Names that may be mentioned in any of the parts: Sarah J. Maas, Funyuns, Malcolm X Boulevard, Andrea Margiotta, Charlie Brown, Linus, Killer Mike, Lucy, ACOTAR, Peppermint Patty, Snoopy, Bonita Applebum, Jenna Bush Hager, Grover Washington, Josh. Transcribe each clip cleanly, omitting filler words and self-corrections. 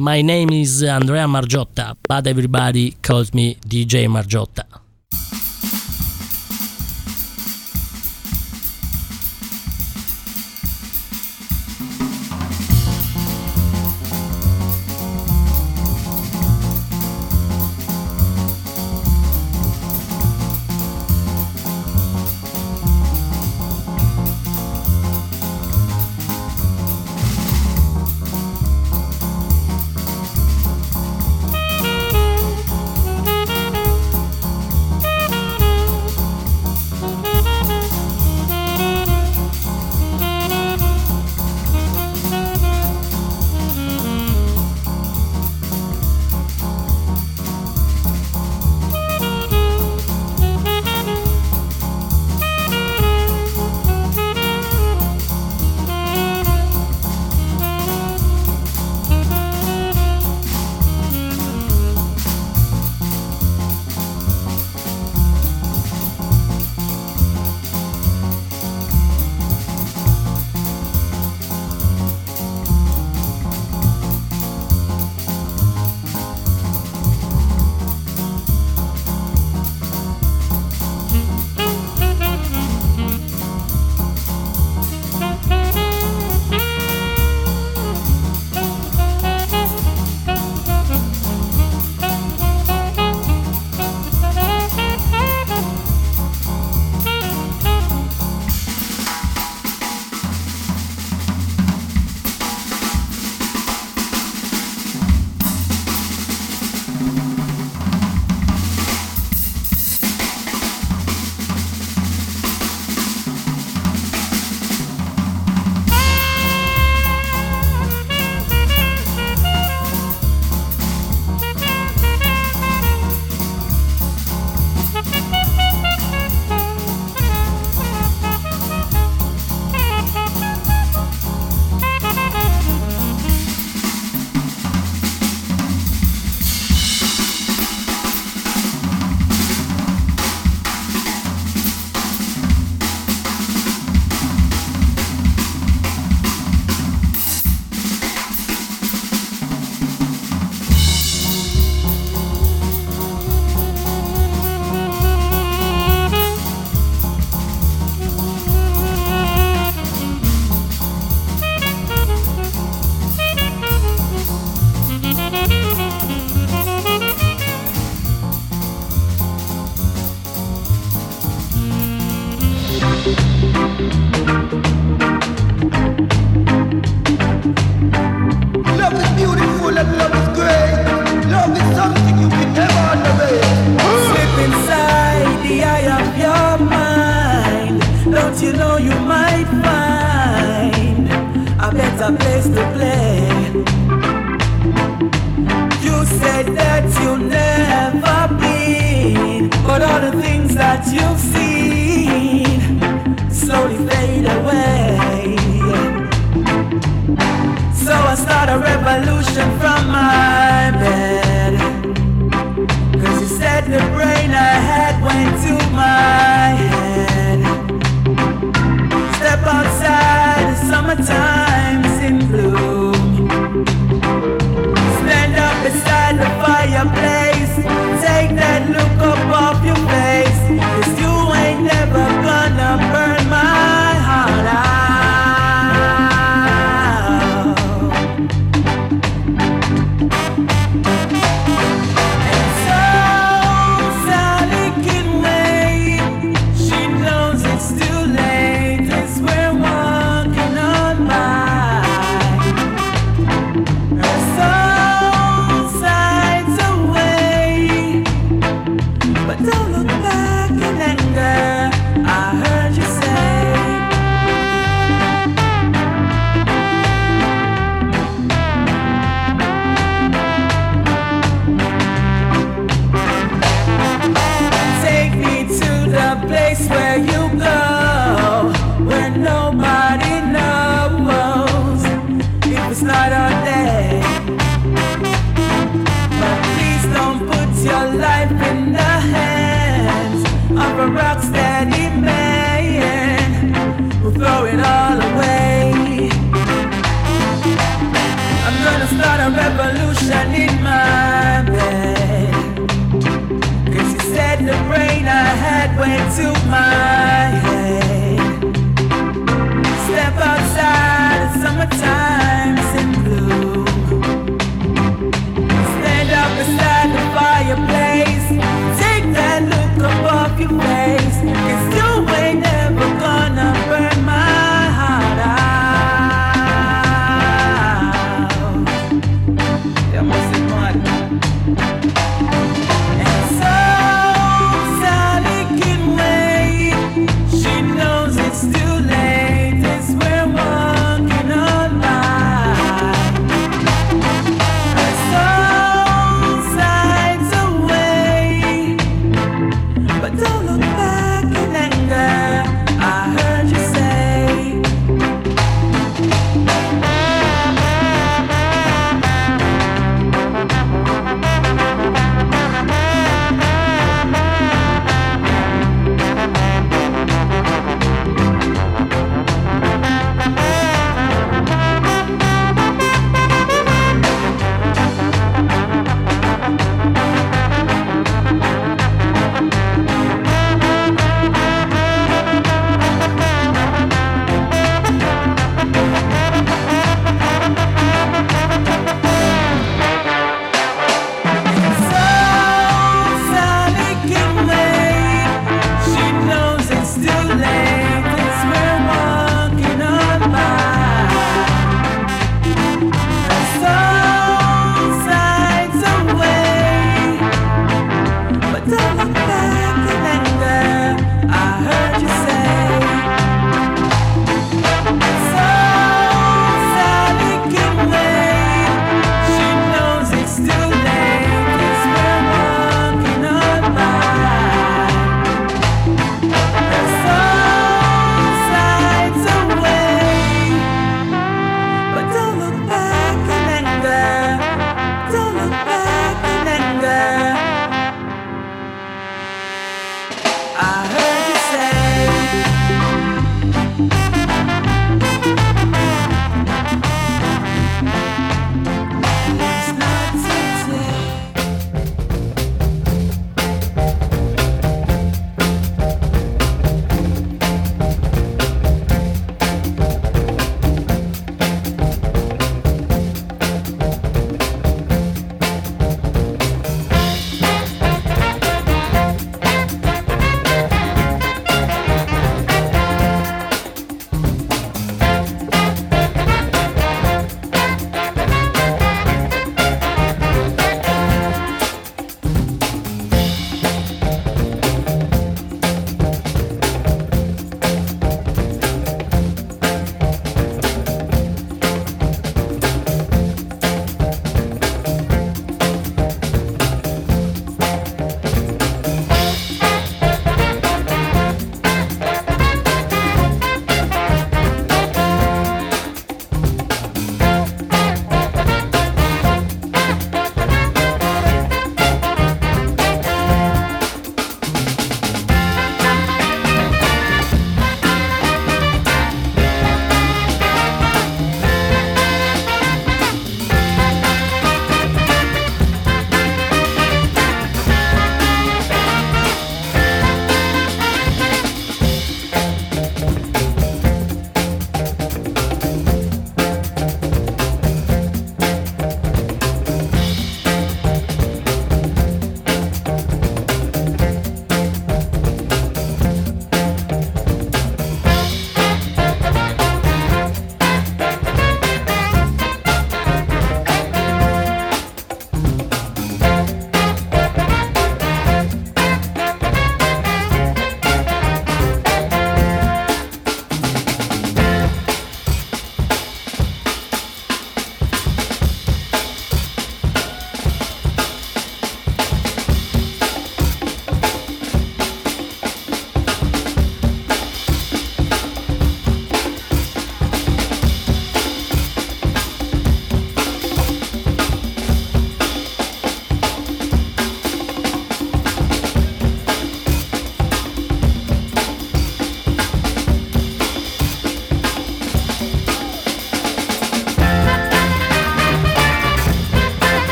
My name is Andrea Margiotta, but everybody calls me DJ Margiotta. Revolution.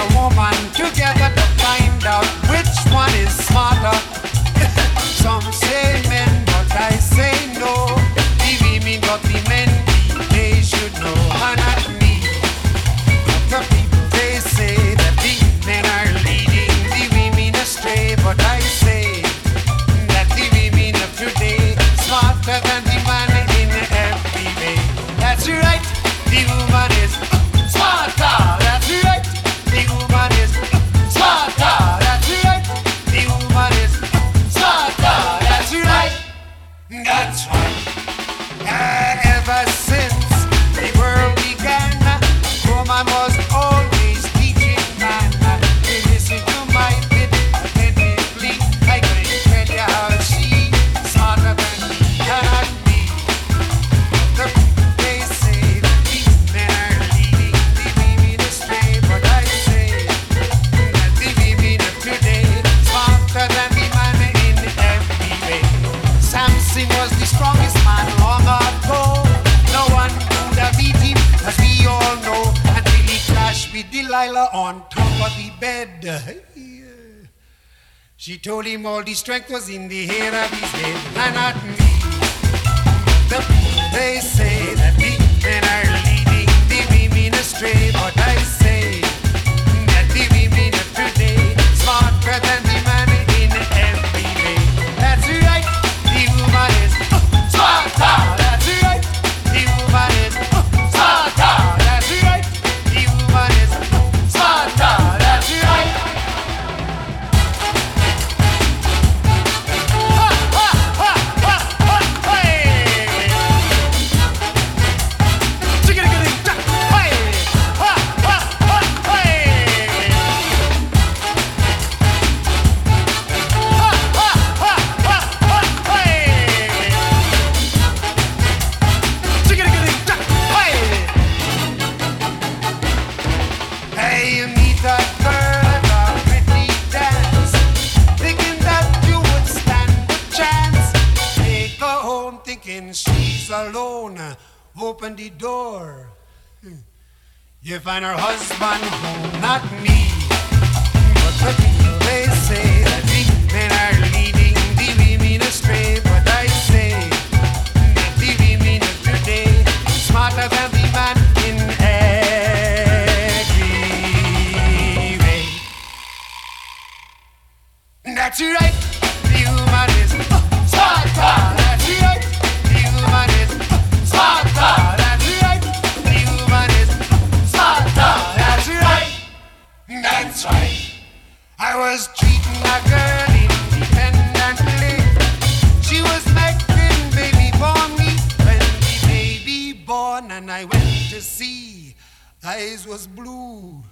a woman together to find out which one is smarter. Some say men, but I say no. The women got the men, they should know, and not me. The people, they say that the men are leading the women astray, but I say that the women of today smarter than the man in every way. That's right, the woman is smarter. That's right. Ever since the world began, woman was always teaching man. They listen to my bit attentively. I couldn't tell you how she smarter than me and me. The people they say that these men are leading the women astray, but I say that the women of today smarter than the man in every way. Samson was the strongest man long ago. No one could have beat him, as we all know, until he clashed with Delilah on top of the bed. She told him all the strength was in the hair of his head, and not me. They say that the men are leading the women astray, but I say that the women of today smarter than the man in every way. That's right, the woman is smarter. That's right, the woman is smarter. That's right, the woman is smarter. That's right. Ha, ha, ha, ha, ha, hey. Chickadee-gadee-da, hey. Ha, ha, ha, hey. Ha, ha, ha, ha, ha, hey. Chickadee-gadee-da, hey. Hey, you meet that girl at a pretty dance, thinking that you would stand a chance. Take her home thinking she's alone. Open the door, you find her husband home, not me. But the people they say that the men are leading the women astray, but I say that the women of today smarter than the man in every way. That's right, the woman is smarter. That's right, the woman is smarter. That's right, the woman is smarter. That's right, that's right. I was treating a girl independently. She was making baby for me. When the baby born and I went to see, eyes was blue.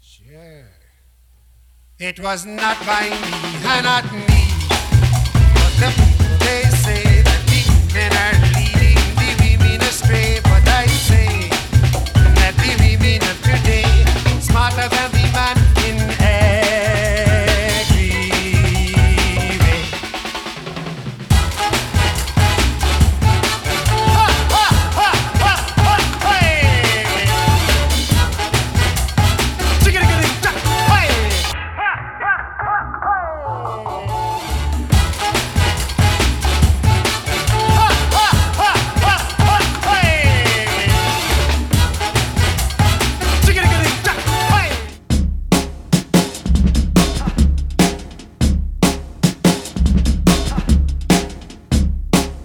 Sure, it was not by me, and not me. But the people they say that the men are leading the women astray, but I say that the women of today smarter than the man in every way. Ha, ha, ha, ha, ha, hey. Chickadee-gadee-da, hey. Ha, ha, ha, ha, ha, hey. Chickadee-gadee-da, hey.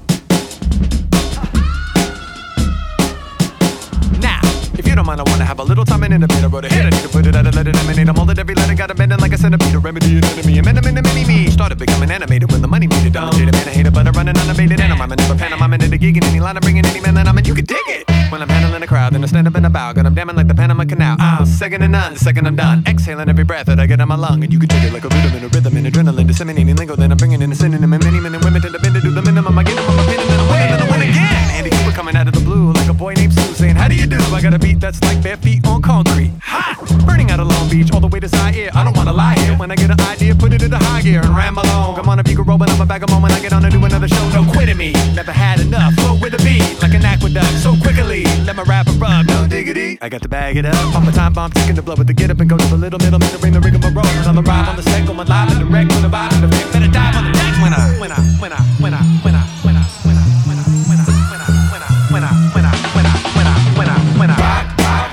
Now, if you don't mind, I wanna have a little time and in a bit. I wrote a hit, I need to put it out a letter, eliminate. I'm molded every letter, got a bend like a centipede. A remedy, an enemy, a man, a man, a mini me. Started becoming animated when the money made it. I'm jaded, man, I hate it, but I run an unabated. And I'm rhyming up a pen, I'm rhyming into gig. In any line, I'm bringing any man that I'm in, you can dig it. When I'm handling a crowd, then I stand up in a bow. Got 'em damning like the Panama Canal. I'm second to none, the second I'm done. Exhaling every breath that I get on my lung. And you can take it like a rhythm and a rhythm and adrenaline. Disseminating lingo, then I'm bringing in a synonym. And many men and women tend to bend to do the minimum. I get up on my pin and then I win, and I win again. Andy Cooper coming out of the blue like a boy named Sue saying, how do you do? I got a beat that's like bare feet on concrete. Ha! Burning out of Long Beach all the way to Zaire. I don't wanna lie here. When I get an idea, put it into high gear and ramble on. I'm on a bigger roll, but I'm a bag of moment. I get on and do another show. No quitting me. Never had enough. Flow with a beat like an aqueduct. So quickly, let my rapper rub. No diggity. I got to bag it up. I'm a time bomb, ticking the blood with the get up and go to the little middle man to ring the ring of my roll. I'm a rhyme on the sank, on my live, in the wreck, on the vibe, in the pick, better dive on the deck. When I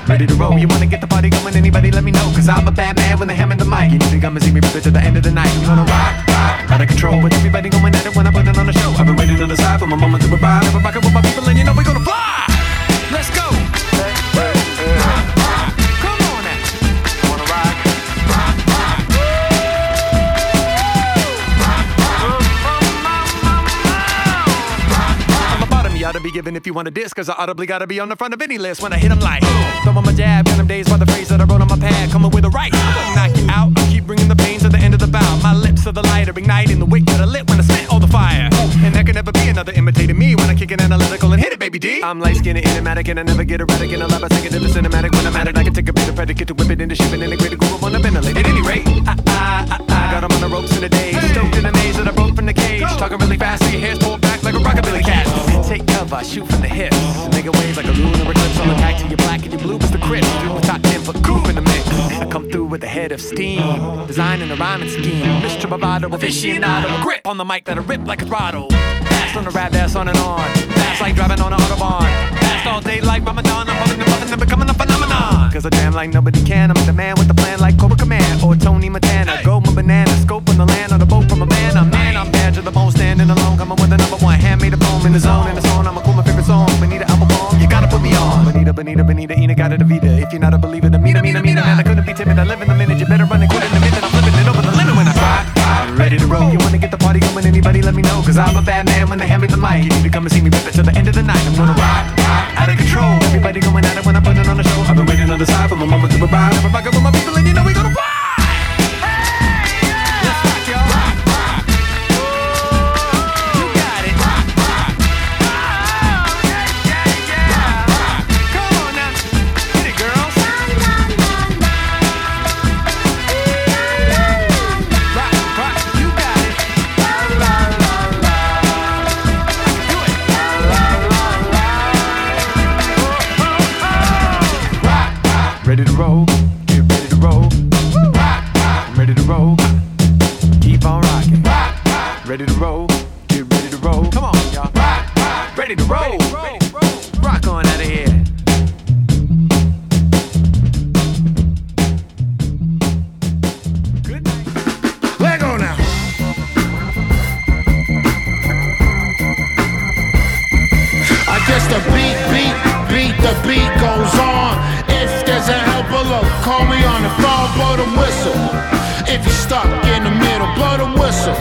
ready to roll, you wanna get the party going, anybody let me know, cause I'm a bad man when they hammer the mic. You need to come and see me rip it to the end of the night. You wanna rock, out of control, with everybody going at it when I put it on the show. I've been waiting on the side for my moment to arrive. I've been rocking with my people and you know we're gonna fly. Let's go! Be given if you want a disc, cause I audibly gotta be on the front of any list. When I hit them like throw on my jab, and them days by the phrase that I wrote on my pad, coming with a right, knock you out. I keep bringing the pain to the end of the bow. My lips are the lighter, igniting the wick that I lit when I spit all the fire. And there can never be another imitating me when I kick it analytical and hit it, baby D. I'm light skinned and enigmatic, and I never get erratic. And I love I take it to the cinematic. When I'm at it, I can take a bit of predicate to whip it into shipping and a greater group on a ventilator. At any rate, I got them on the ropes in a day, stoked in a maze that I broke from the cage. Talking really fast, so your hair's pulled back like a rockabilly cat. Take cover, shoot from the hips. Nigga waves like a lunar eclipse. I'll attack till you're black and you're blue as the crisp. Do a top 10 for cool in the mix. I come through with a head of steam, designing a rhyming scheme. Mr. Bravado, aficionado, a grip on the mic that'll rip like a throttle. Fast on the rap, that's on and on. Fast like driving on an autobahn. Fast all day like Ramadan. I'm puffing and puffing and becoming a phenomenon. Cause I jam like nobody can. I'm the man with the plan like Cobra Command or Tony Montana. Hey. Go my banana, scope on the land on a boat from a man. I'm man, I'm bad to the bone, standing alone. Coming with a number one, handmade a poem in the zone. I'ma call my favorite song, Bonita Applebum. You gotta put me on Bonita, Bonita, Bonita, Ina gotta DeVita. If you're not a believer, then meet her. Man, I couldn't be timid, I live in the minute. You better run and quit in the minute. I'm flipping it over the limit when I rock, ready to roll. You wanna get the party going, anybody let me know, cause I'm a bad man when they hand me the mic. You need to come and see me rip it till the end of the night. I'm gonna rock, out of control. Everybody going at it when I put it on the show. I've been waiting on the side for my moment to arrive. I'm rocking with my people and you know we gonna rock. Ready to roll, get ready to roll. Rock, rock. Ready to roll, keep on rocking. Rock, rock. Ready to roll, get ready to roll. Come on, y'all. Rock, rock. Ready to roll, ready to roll. Rock on out of here. Call me on the phone, blow the whistle. If you're stuck in the middle, blow the whistle.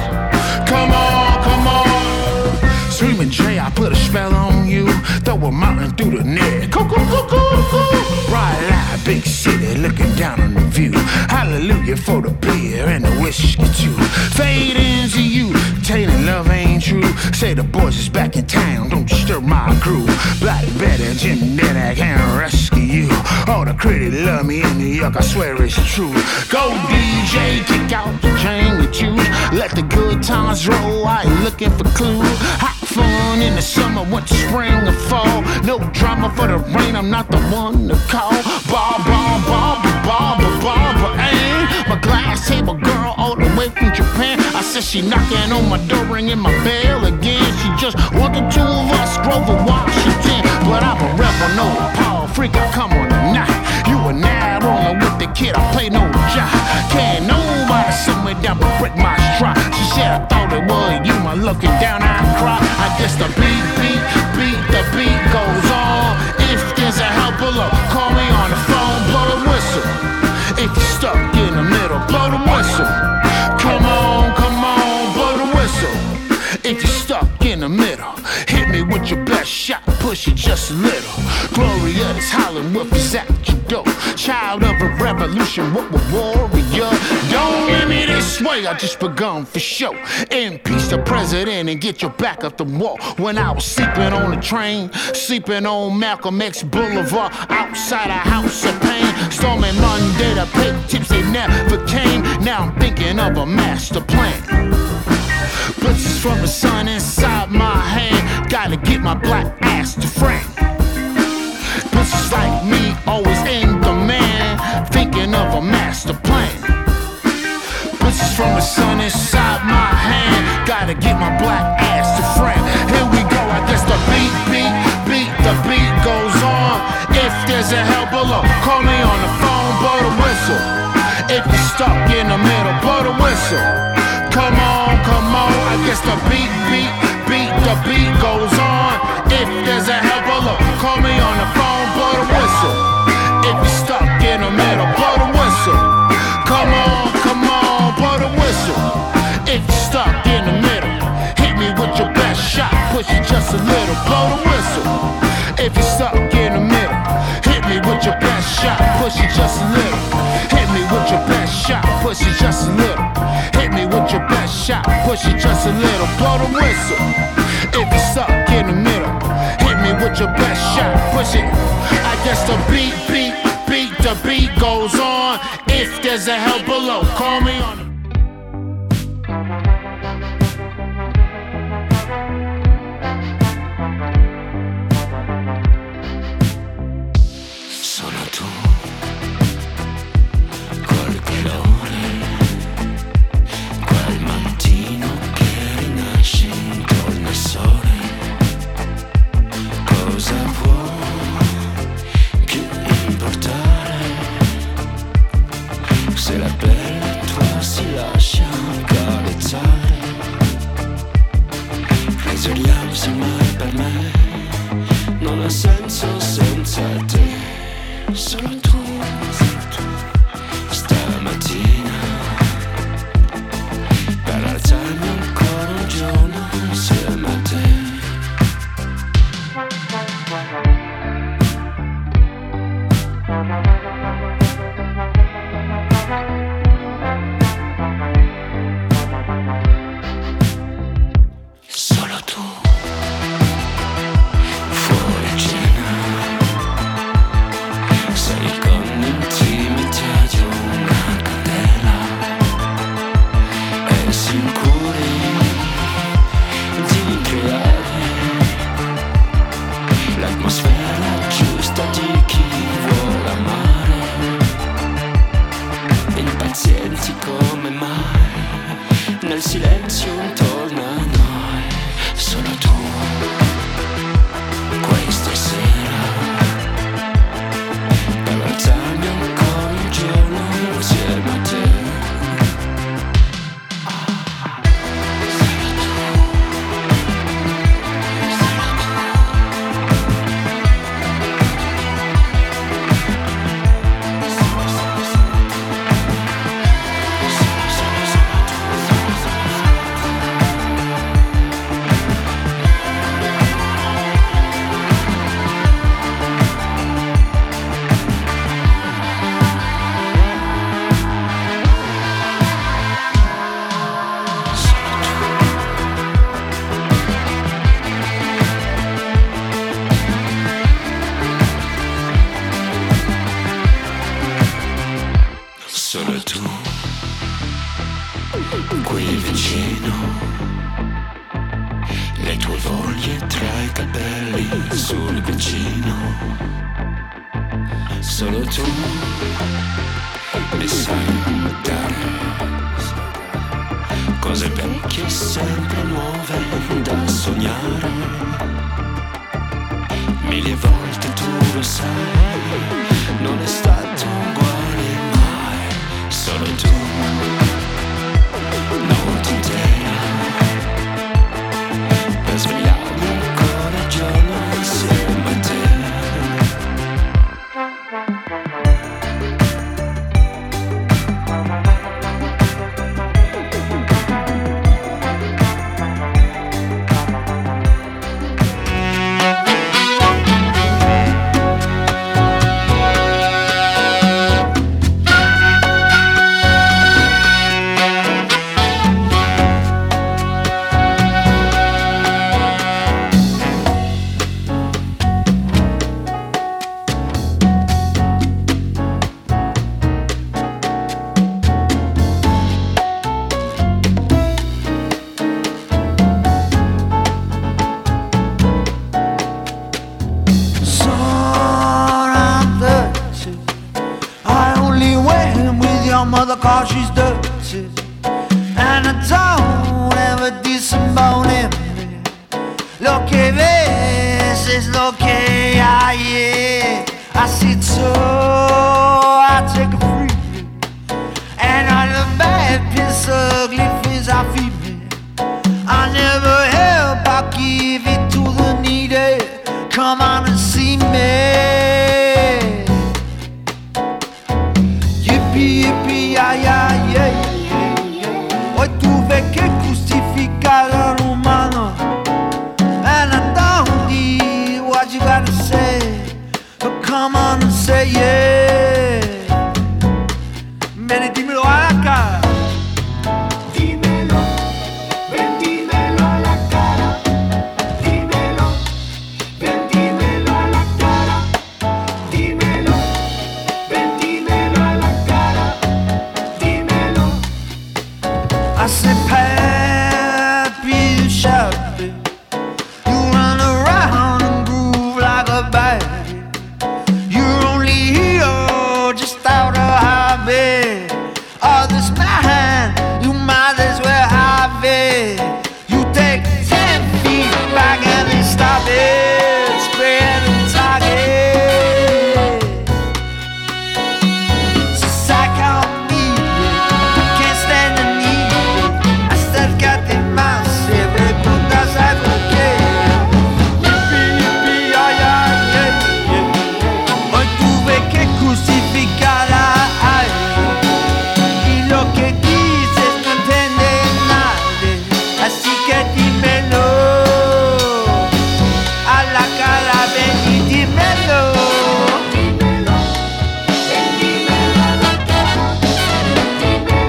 Come on, come on. Screaming J, I put a spell on you. Throw a mountain through the net. Cuckoo, cuckoo, cuckoo. Bright light, big city, looking down on the view. Hallelujah for the beer and the whiskey too. Fade into you, telling love ain't true. Say the boys is back in town, don't disturb my crew. Black Betty, Jim Denner can't rescue you. All the critics love me in New York, I swear it's true. Go DJ, kick out the chain with you. Let the good times roll, I ain't looking for clues. Hot fun in the summer, winter, spring or fall. No drama for the rain, I'm not the one to call. Ba ba ba ba ba ba ba ba. My glass table girl all the way from Japan. I said she knocking on my door, ringing my bell again. She just want the two of us, Grover Washington. But I'm a rebel, no power freak, I come on the night. You and I rolling with the kid, I play no job. Can't nobody sit me down but break my stride. She said I thought it was you, my looking down, I cry. I guess the beat, the beat goes on. If there's a helper, look, call me on the phone, blow the whistle. If you're stuck in the middle, blow the whistle. Come on, come on, blow the whistle. If you're stuck in the middle, hit me with your best shot, push it just a little. Glorious Holland Wolf is at your door. Child of a revolution, what a warrior. Don't let me this way, I just begun for show. In peace the president and get your back up the wall. When I was sleeping on the train, sleeping on Malcolm X Boulevard, outside a house of pain. Storming Monday, the pay tips they never came. Now I'm thinking of a master plan. Blitzes from the sun inside my hand. Gotta get my black ass to frame. Blitzes like me always in a master plan. Pushes from the sun inside my hand. Gotta get my black ass to friend. Here we go, I guess the beat, the beat goes on. If there's a hell below, call me on the phone, blow the whistle. If you're stuck in the middle, blow the whistle. Come on, I guess the beat, the beat goes on. If there's a hell below, call me on the phone, blow the whistle. If you're stuck in the middle, blow the whistle. Come on, blow the whistle. If you're stuck in the middle, hit me with your best shot. Push it just a little, blow the whistle. If you're stuck in the middle, hit me with your best shot. Push it just a little. Hit me with your best shot. Push it just a little. Hit me with your best shot. Push it just a little, blow the whistle. If you're stuck in the middle, hit me with your best shot. Push it. I guess the beat, the beat goes on. If there's a hell below, call me on the... Sono tu, quel calore, quel mattino che rinasce intorno al sole. Cosa vuoi? Se la pelle tua si lascia accarezzare, isoliarsi mai per me non ha senso senza te. Solo tu stamattina, per alzarmi ancora un giorno insieme a te. Solo tu, fuori cena, sei con intimità di una candela e sicuri di creare l'atmosfera giusta di chi vuole amare, impazienti come mai nel silenzio intorno a noi. Solo tu, questa sera, per alzarmi ancora un giorno insieme a te. mother 'cause she's dirty, and I don't have a decent bone in me. Lo que ves es lo que hay, yeah. I see so I take it freely, and all the bad piss ugly things I feed me. I never help, I give it to the needy. Come on and see me. Yippee, ay, ay, ay, ay. Hoy tuve que justificar al humano. And I don't need what you gotta say, so come on and say yeah. Mene, dímelo a la cara. Dímelo, ven, dímelo a la cara. Dímelo, ven, dímelo a la cara. Dímelo, ven, dímelo a la cara. I said, Pappy, you shout it. You run around and groove like a baby. You're only here just out of hobby. All this man, you might as well have it. You take 10 feet back and they stop it. Spray and they target. It's a psych out me. I can't stand the need. Acércate más, si me preguntas algo que yippee, yippee, ay, ay, yeah, yeah. Hoy tuve que crucificar a alguien, y lo que dices no entiende nadie, así que dímelo a la cara, ven y dímelo. Dímelo, ven, dímelo a la cara. Dímelo, ven, dímelo a la cara. Dímelo, ven, dímelo a la cara. Dímelo.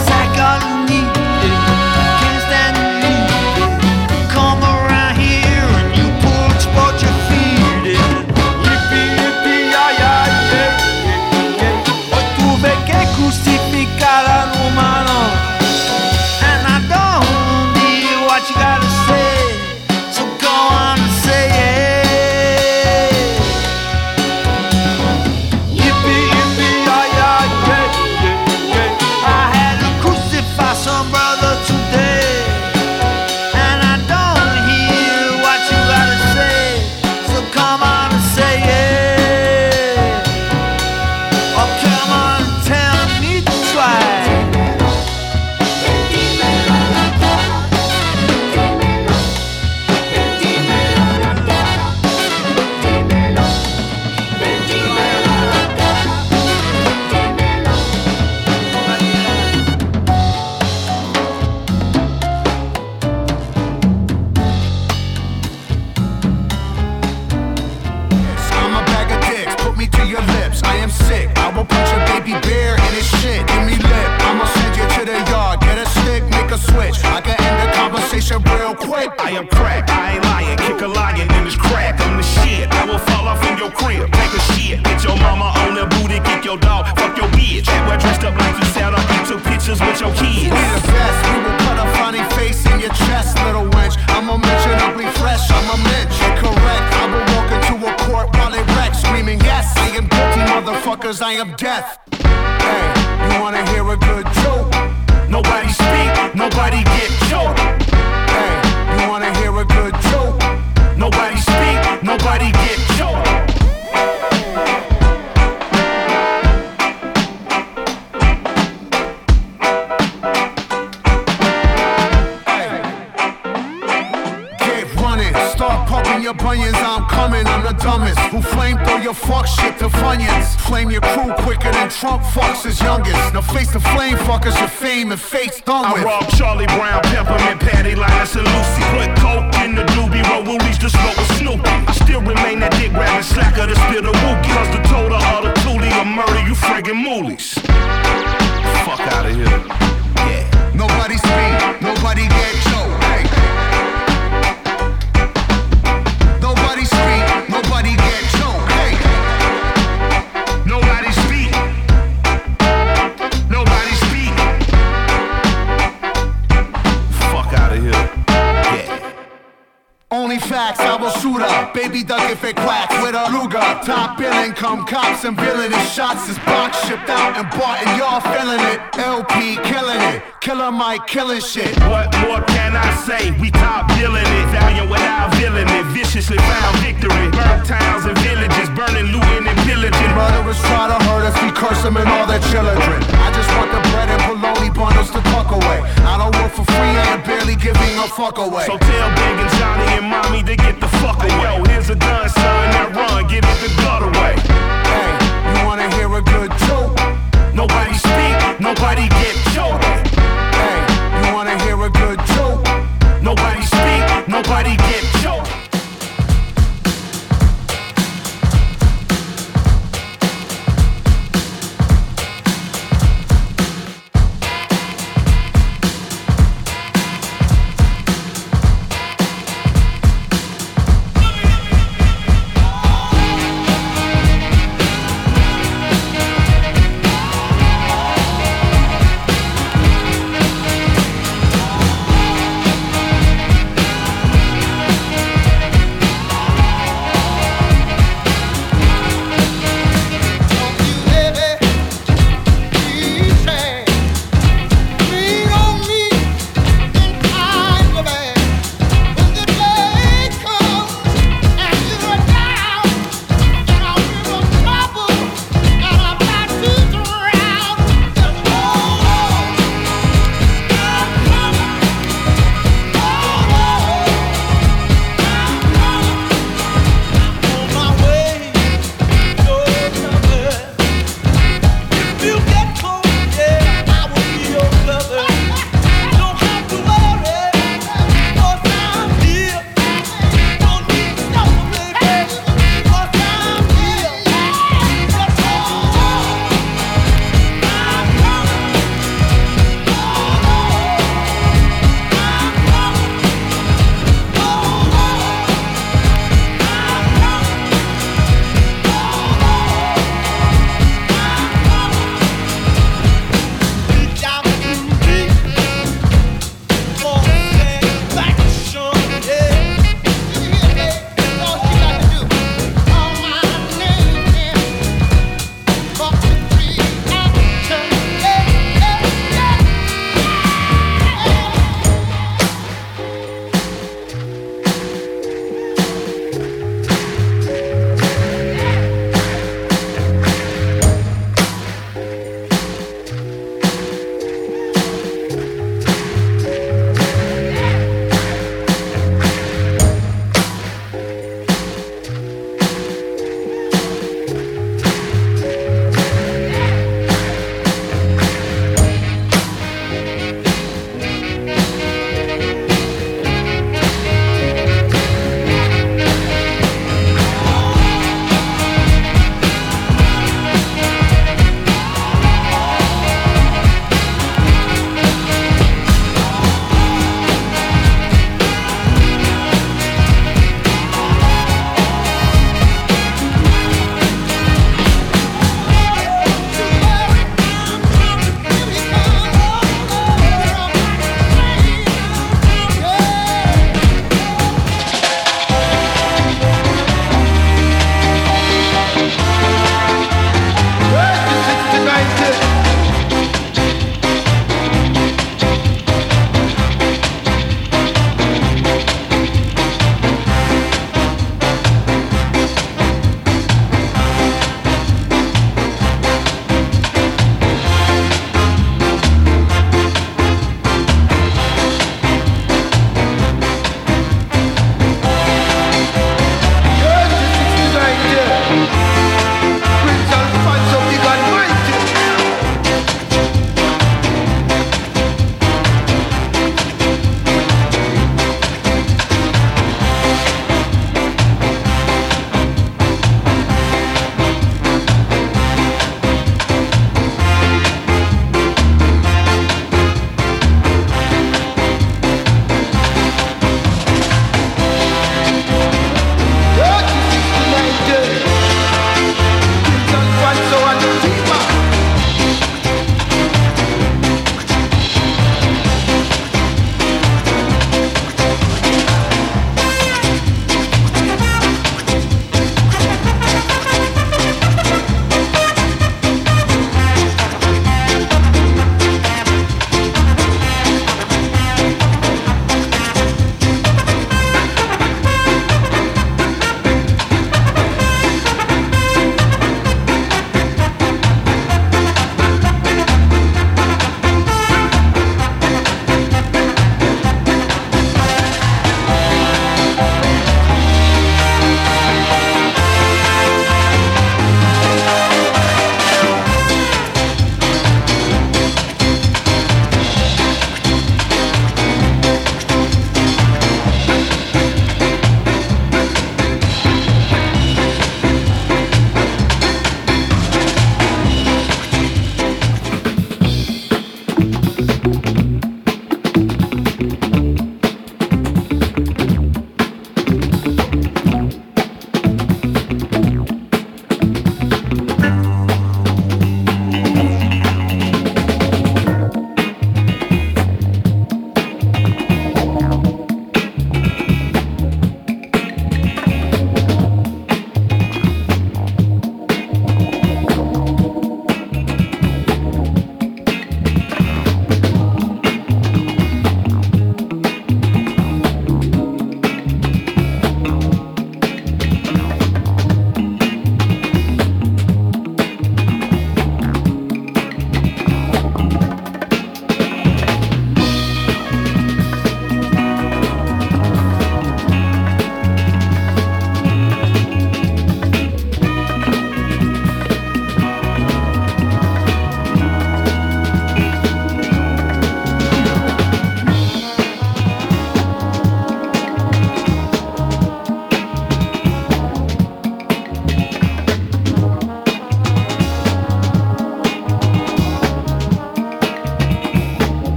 Psych all you need, can't stand to leave it. Come around here and you pull what you feed it. Yippee, yippee, ay, ay, yeah, yeah. Hoy tuve que justificar al humano. And I don't need what you gotta say, so go on and say it. Yippee, yippee, ay, ay, yeah, yeah, yeah. I had to crucify some brother today, and I don't hear what you gotta say, so come on and say it. Oh, come on and tell me twice. I'm a bag of dicks, put me to your lips. I am sick, I will put your baby bear in his shit. Give me lip, I'ma send you to the yard. Get a stick, make a switch. I can end the conversation real quick. I am crack, I ain't lying. Kick a lion in his crack. I'm the shit, I will fall off in your crib. Take a shit, get your mama on the booty. Kick your dog, fuck your bitch. We're dressed up like you sound on YouTube pictures with your kids. We the best, we will put a funny face in your chest, little wench. I'ma mention ugly flesh, I'ma mention correct. I will walk into a court while they wreck, screaming yes. I am guilty, motherfuckers, I am death. Hey, you wanna hear a good joke? Nobody speak, nobody get choked. Hey, you wanna hear a good joke? Nobody speak, nobody get choked. Your onions, I'm coming, I'm the dumbest. Who flame through your fuck shit to Funyuns? Flame your crew quicker than Trump fucks his youngest. Now face the flame fuckers, your fame and fate's done with. I rob Charlie Brown, Peppermint Patty, Linus and Lucy. Put coke in the doobie, roll woolies to smoke with Snoopy. I still remain that dick rabbit slacker to spill the wookie. Cause the total of the toolie, I'll murder you friggin' moolies. Fuck out of here. Yeah. Nobody speak, nobody get choked. Hey. Nobody speak, nobody get choked. Hey. Nobody speak. Nobody speak. Fuck out of here. Yeah. Only facts, I will shoot up. Baby duck if it quacks with a Luger. Top billing come cops and villainous shots. This box shipped out and bought and y'all feeling it. LP killing it. Killer Mike killing shit. What more can I say? We top dealing it. Valiant without villain it. Viciously found victory. Burnt towns and villages. Burning, looting, and pillaging. Murderers try to hurt us. We curse them and all their children. I just want the bread and bologna bundles to tuck away. I don't work for free. I am barely giving a fuck away. So tell Big and Johnny and Mommy to get the fuck away. Yo, here's a gun, son. Now run. Get it the gut away. Hey, you wanna hear a good joke? Nobody speak. Nobody get